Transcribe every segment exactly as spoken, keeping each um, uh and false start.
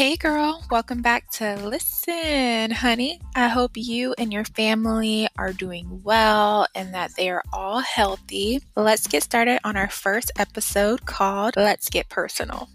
Hey girl, welcome back to Listen Honey. I hope you and your family are doing well and that they are all healthy. Let's get started on our first episode called Let's Get Personal.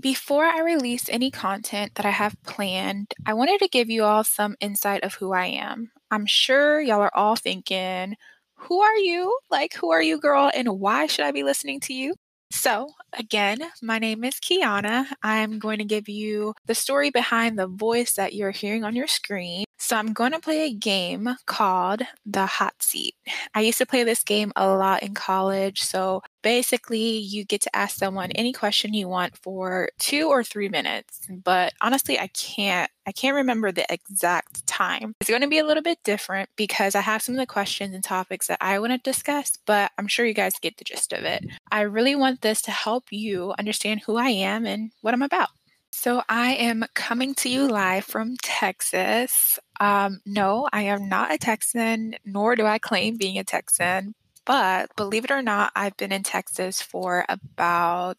Before I release any content that I have planned, I wanted to give you all some insight of who I am. I'm sure y'all are all thinking, who are you? Like, who are you, girl? And why should I be listening to you? So again, my name is Kiana. I'm going to give you the story behind the voice that you're hearing on your screen. So I'm going to play a game called The Hot Seat. I used to play this game a lot in college. So basically, you get to ask someone any question you want for two or three minutes. But honestly, I can't I can't remember the exact time. It's going to be a little bit different because I have some of the questions and topics that I want to discuss, but I'm sure you guys get the gist of it. I really want this to help you understand who I am and what I'm about. So I am coming to you live from Texas. Um, no, I am not a Texan, nor do I claim being a Texan, but believe it or not, I've been in Texas for about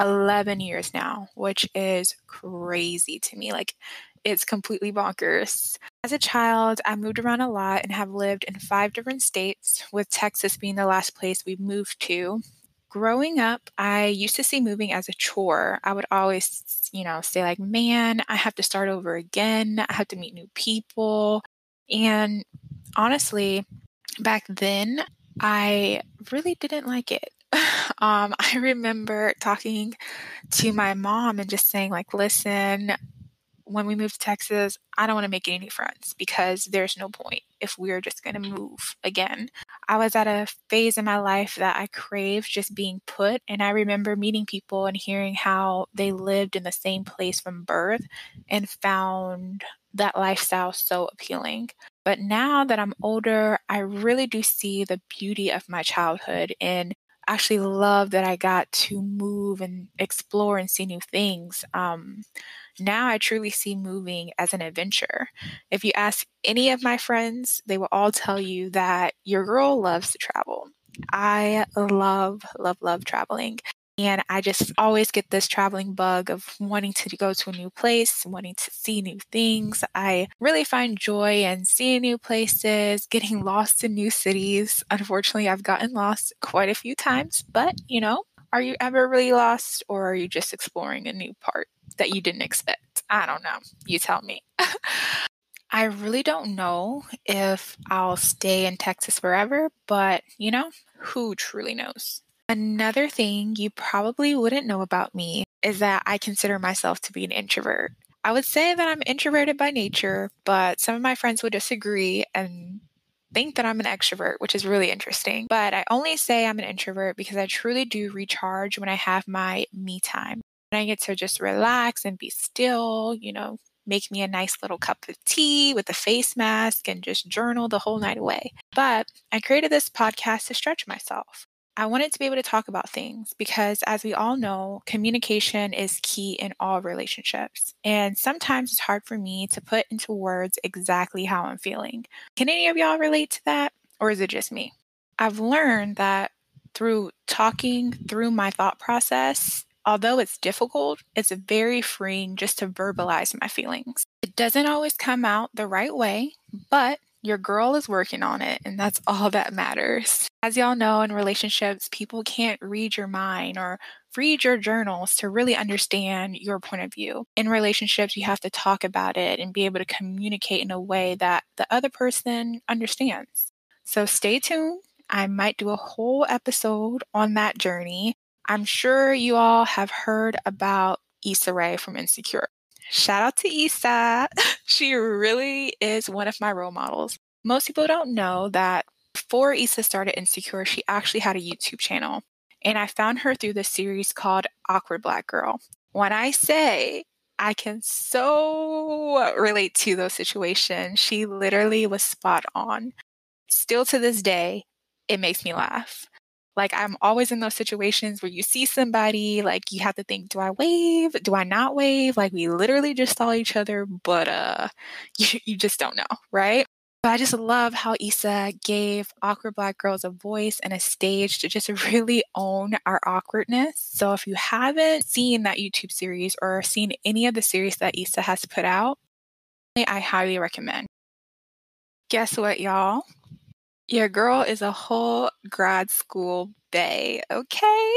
eleven years now, which is crazy to me. Like, it's completely bonkers. As a child, I moved around a lot and have lived in five different states, with Texas being the last place we moved to. Growing up, I used to see moving as a chore. I would always, you know, say like, man, I have to start over again. I have to meet new people. And honestly, back then, I really didn't like it. Um, I remember talking to my mom and just saying like, listen, when we move to Texas, I don't want to make any friends because there's no point if we're just going to move again. I was at a phase in my life that I craved just being put. And I remember meeting people and hearing how they lived in the same place from birth and found that lifestyle so appealing. But now that I'm older, I really do see the beauty of my childhood and actually love that I got to move and explore and see new things. Um, now I truly see moving as an adventure. If you ask any of my friends, they will all tell you that your girl loves to travel. I love, love, love traveling. And I just always get this traveling bug of wanting to go to a new place, wanting to see new things. I really find joy in seeing new places, getting lost in new cities. Unfortunately, I've gotten lost quite a few times, but you know, are you ever really lost or are you just exploring a new part that you didn't expect? I don't know. You tell me. I really don't know if I'll stay in Texas forever, but you know, who truly knows? Another thing you probably wouldn't know about me is that I consider myself to be an introvert. I would say that I'm introverted by nature, but some of my friends would disagree and think that I'm an extrovert, which is really interesting. But I only say I'm an introvert because I truly do recharge when I have my me time. When I get to just relax and be still, you know, make me a nice little cup of tea with a face mask and just journal the whole night away. But I created this podcast to stretch myself. I wanted to be able to talk about things because, as we all know, communication is key in all relationships. And sometimes it's hard for me to put into words exactly how I'm feeling. Can any of y'all relate to that? Or is it just me? I've learned that through talking through my thought process, although it's difficult, it's very freeing just to verbalize my feelings. It doesn't always come out the right way, but your girl is working on it, and that's all that matters. As y'all know, in relationships, people can't read your mind or read your journals to really understand your point of view. In relationships, you have to talk about it and be able to communicate in a way that the other person understands. So stay tuned. I might do a whole episode on that journey. I'm sure you all have heard about Issa Rae from Insecure. Shout out to Issa. She really is one of my role models. Most people don't know that before Issa started Insecure, she actually had a YouTube channel. And I found her through this series called Awkward Black Girl. When I say I can so relate to those situations, she literally was spot on. Still to this day, it makes me laugh. Like, I'm always in those situations where you see somebody, like, you have to think, do I wave? Do I not wave? Like, we literally just saw each other, but uh, you, you just don't know, right? But I just love how Issa gave Awkward Black Girls a voice and a stage to just really own our awkwardness. So if you haven't seen that YouTube series or seen any of the series that Issa has put out, I highly recommend. Guess what, y'all? Your girl is a whole grad school bae, okay?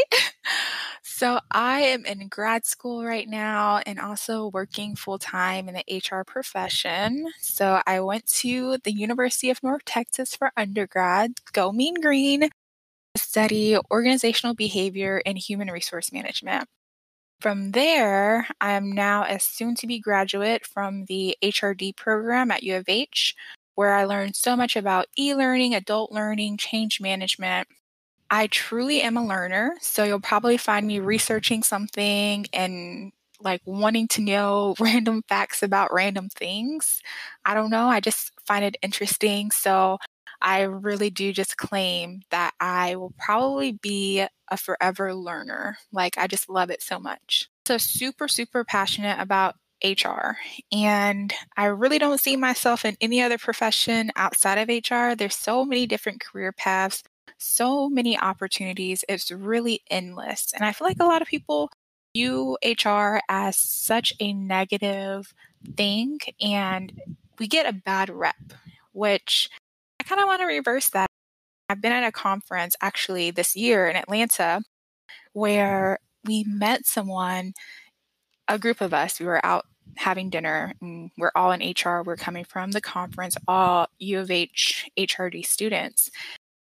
So I am in grad school right now and also working full-time in the H R profession. So I went to the University of North Texas for undergrad, go Mean Green, to study organizational behavior and human resource management. From there, I am now a soon-to-be graduate from the H R D program at U of H, where I learned so much about e-learning, adult learning, change management. I truly am a learner, so you'll probably find me researching something and like wanting to know random facts about random things. I don't know, I just find it interesting. So I really do just claim that I will probably be a forever learner. Like, I just love it so much. So super, super passionate about H R. And I really don't see myself in any other profession outside of H R. There's so many different career paths. So many opportunities. It's really endless. And I feel like a lot of people view H R as such a negative thing, and we get a bad rep, which I kind of want to reverse that. I've been at a conference actually this year in Atlanta where we met someone, a group of us, we were out having dinner, and we're all in H R. We're coming from the conference, all U of H, H R D students.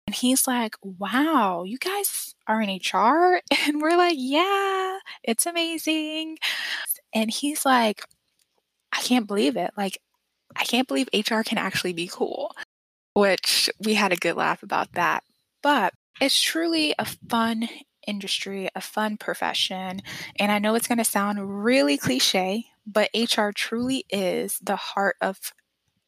And he's like, wow, you guys are in H R? And we're like, yeah, it's amazing. And he's like, I can't believe it. Like, I can't believe H R can actually be cool, which we had a good laugh about that. But it's truly a fun industry, a fun profession. And I know it's going to sound really cliche, but H R truly is the heart of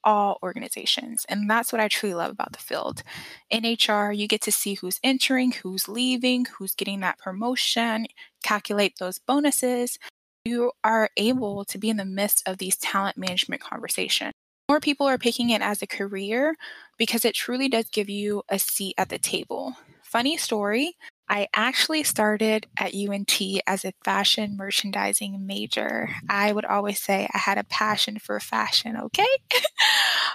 all organizations. And that's what I truly love about the field. In H R, you get to see who's entering, who's leaving, who's getting that promotion, calculate those bonuses. You are able to be in the midst of these talent management conversations. More people are picking it as a career because it truly does give you a seat at the table. Funny story, I actually started at U N T as a fashion merchandising major. I would always say I had a passion for fashion, okay?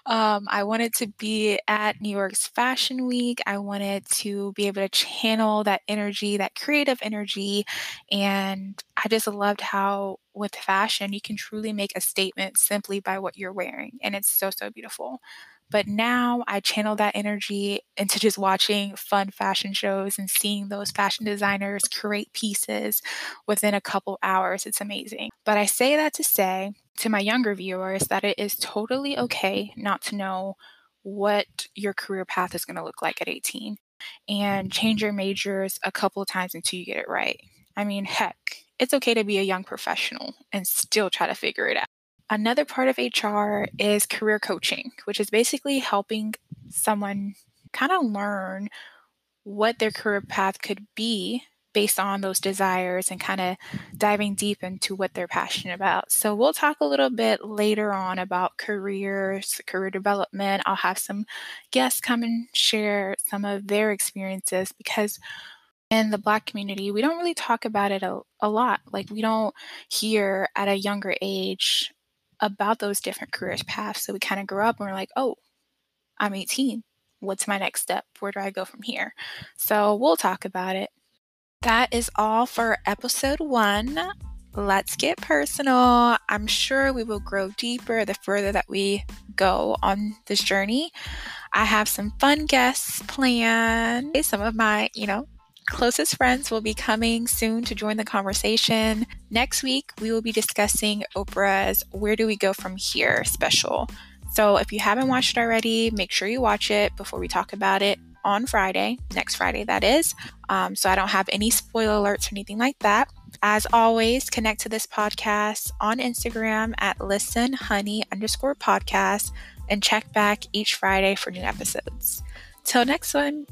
um, I wanted to be at New York's Fashion Week. I wanted to be able to channel that energy, that creative energy. And I just loved how with fashion, you can truly make a statement simply by what you're wearing. And it's so, so beautiful. But now I channel that energy into just watching fun fashion shows and seeing those fashion designers create pieces within a couple hours. It's amazing. But I say that to say to my younger viewers that it is totally okay not to know what your career path is going to look like at eighteen, and change your majors a couple of times until you get it right. I mean, heck, it's okay to be a young professional and still try to figure it out. Another part of H R is career coaching, which is basically helping someone kind of learn what their career path could be based on those desires and kind of diving deep into what they're passionate about. So we'll talk a little bit later on about careers, career development. I'll have some guests come and share some of their experiences because in the Black community, we don't really talk about it a, a lot. Like, we don't hear at a younger age about those different careers paths. So we kind of grow up and we're like, oh, I'm eighteen. What's my next step? Where do I go from here? So we'll talk about it. That is all for episode one. Let's get personal. I'm sure we will grow deeper the further that we go on this journey. I have some fun guests planned. Some of my, you know, closest friends will be coming soon to join the conversation. Next week, we will be discussing Oprah's Where Do We Go From Here special. So if you haven't watched it already, make sure you watch it before we talk about it on Friday, next Friday that is. Um, so I don't have any spoiler alerts or anything like that. As always, connect to this podcast on Instagram at ListenHoney_Podcast and check back each Friday for new episodes. Till next one.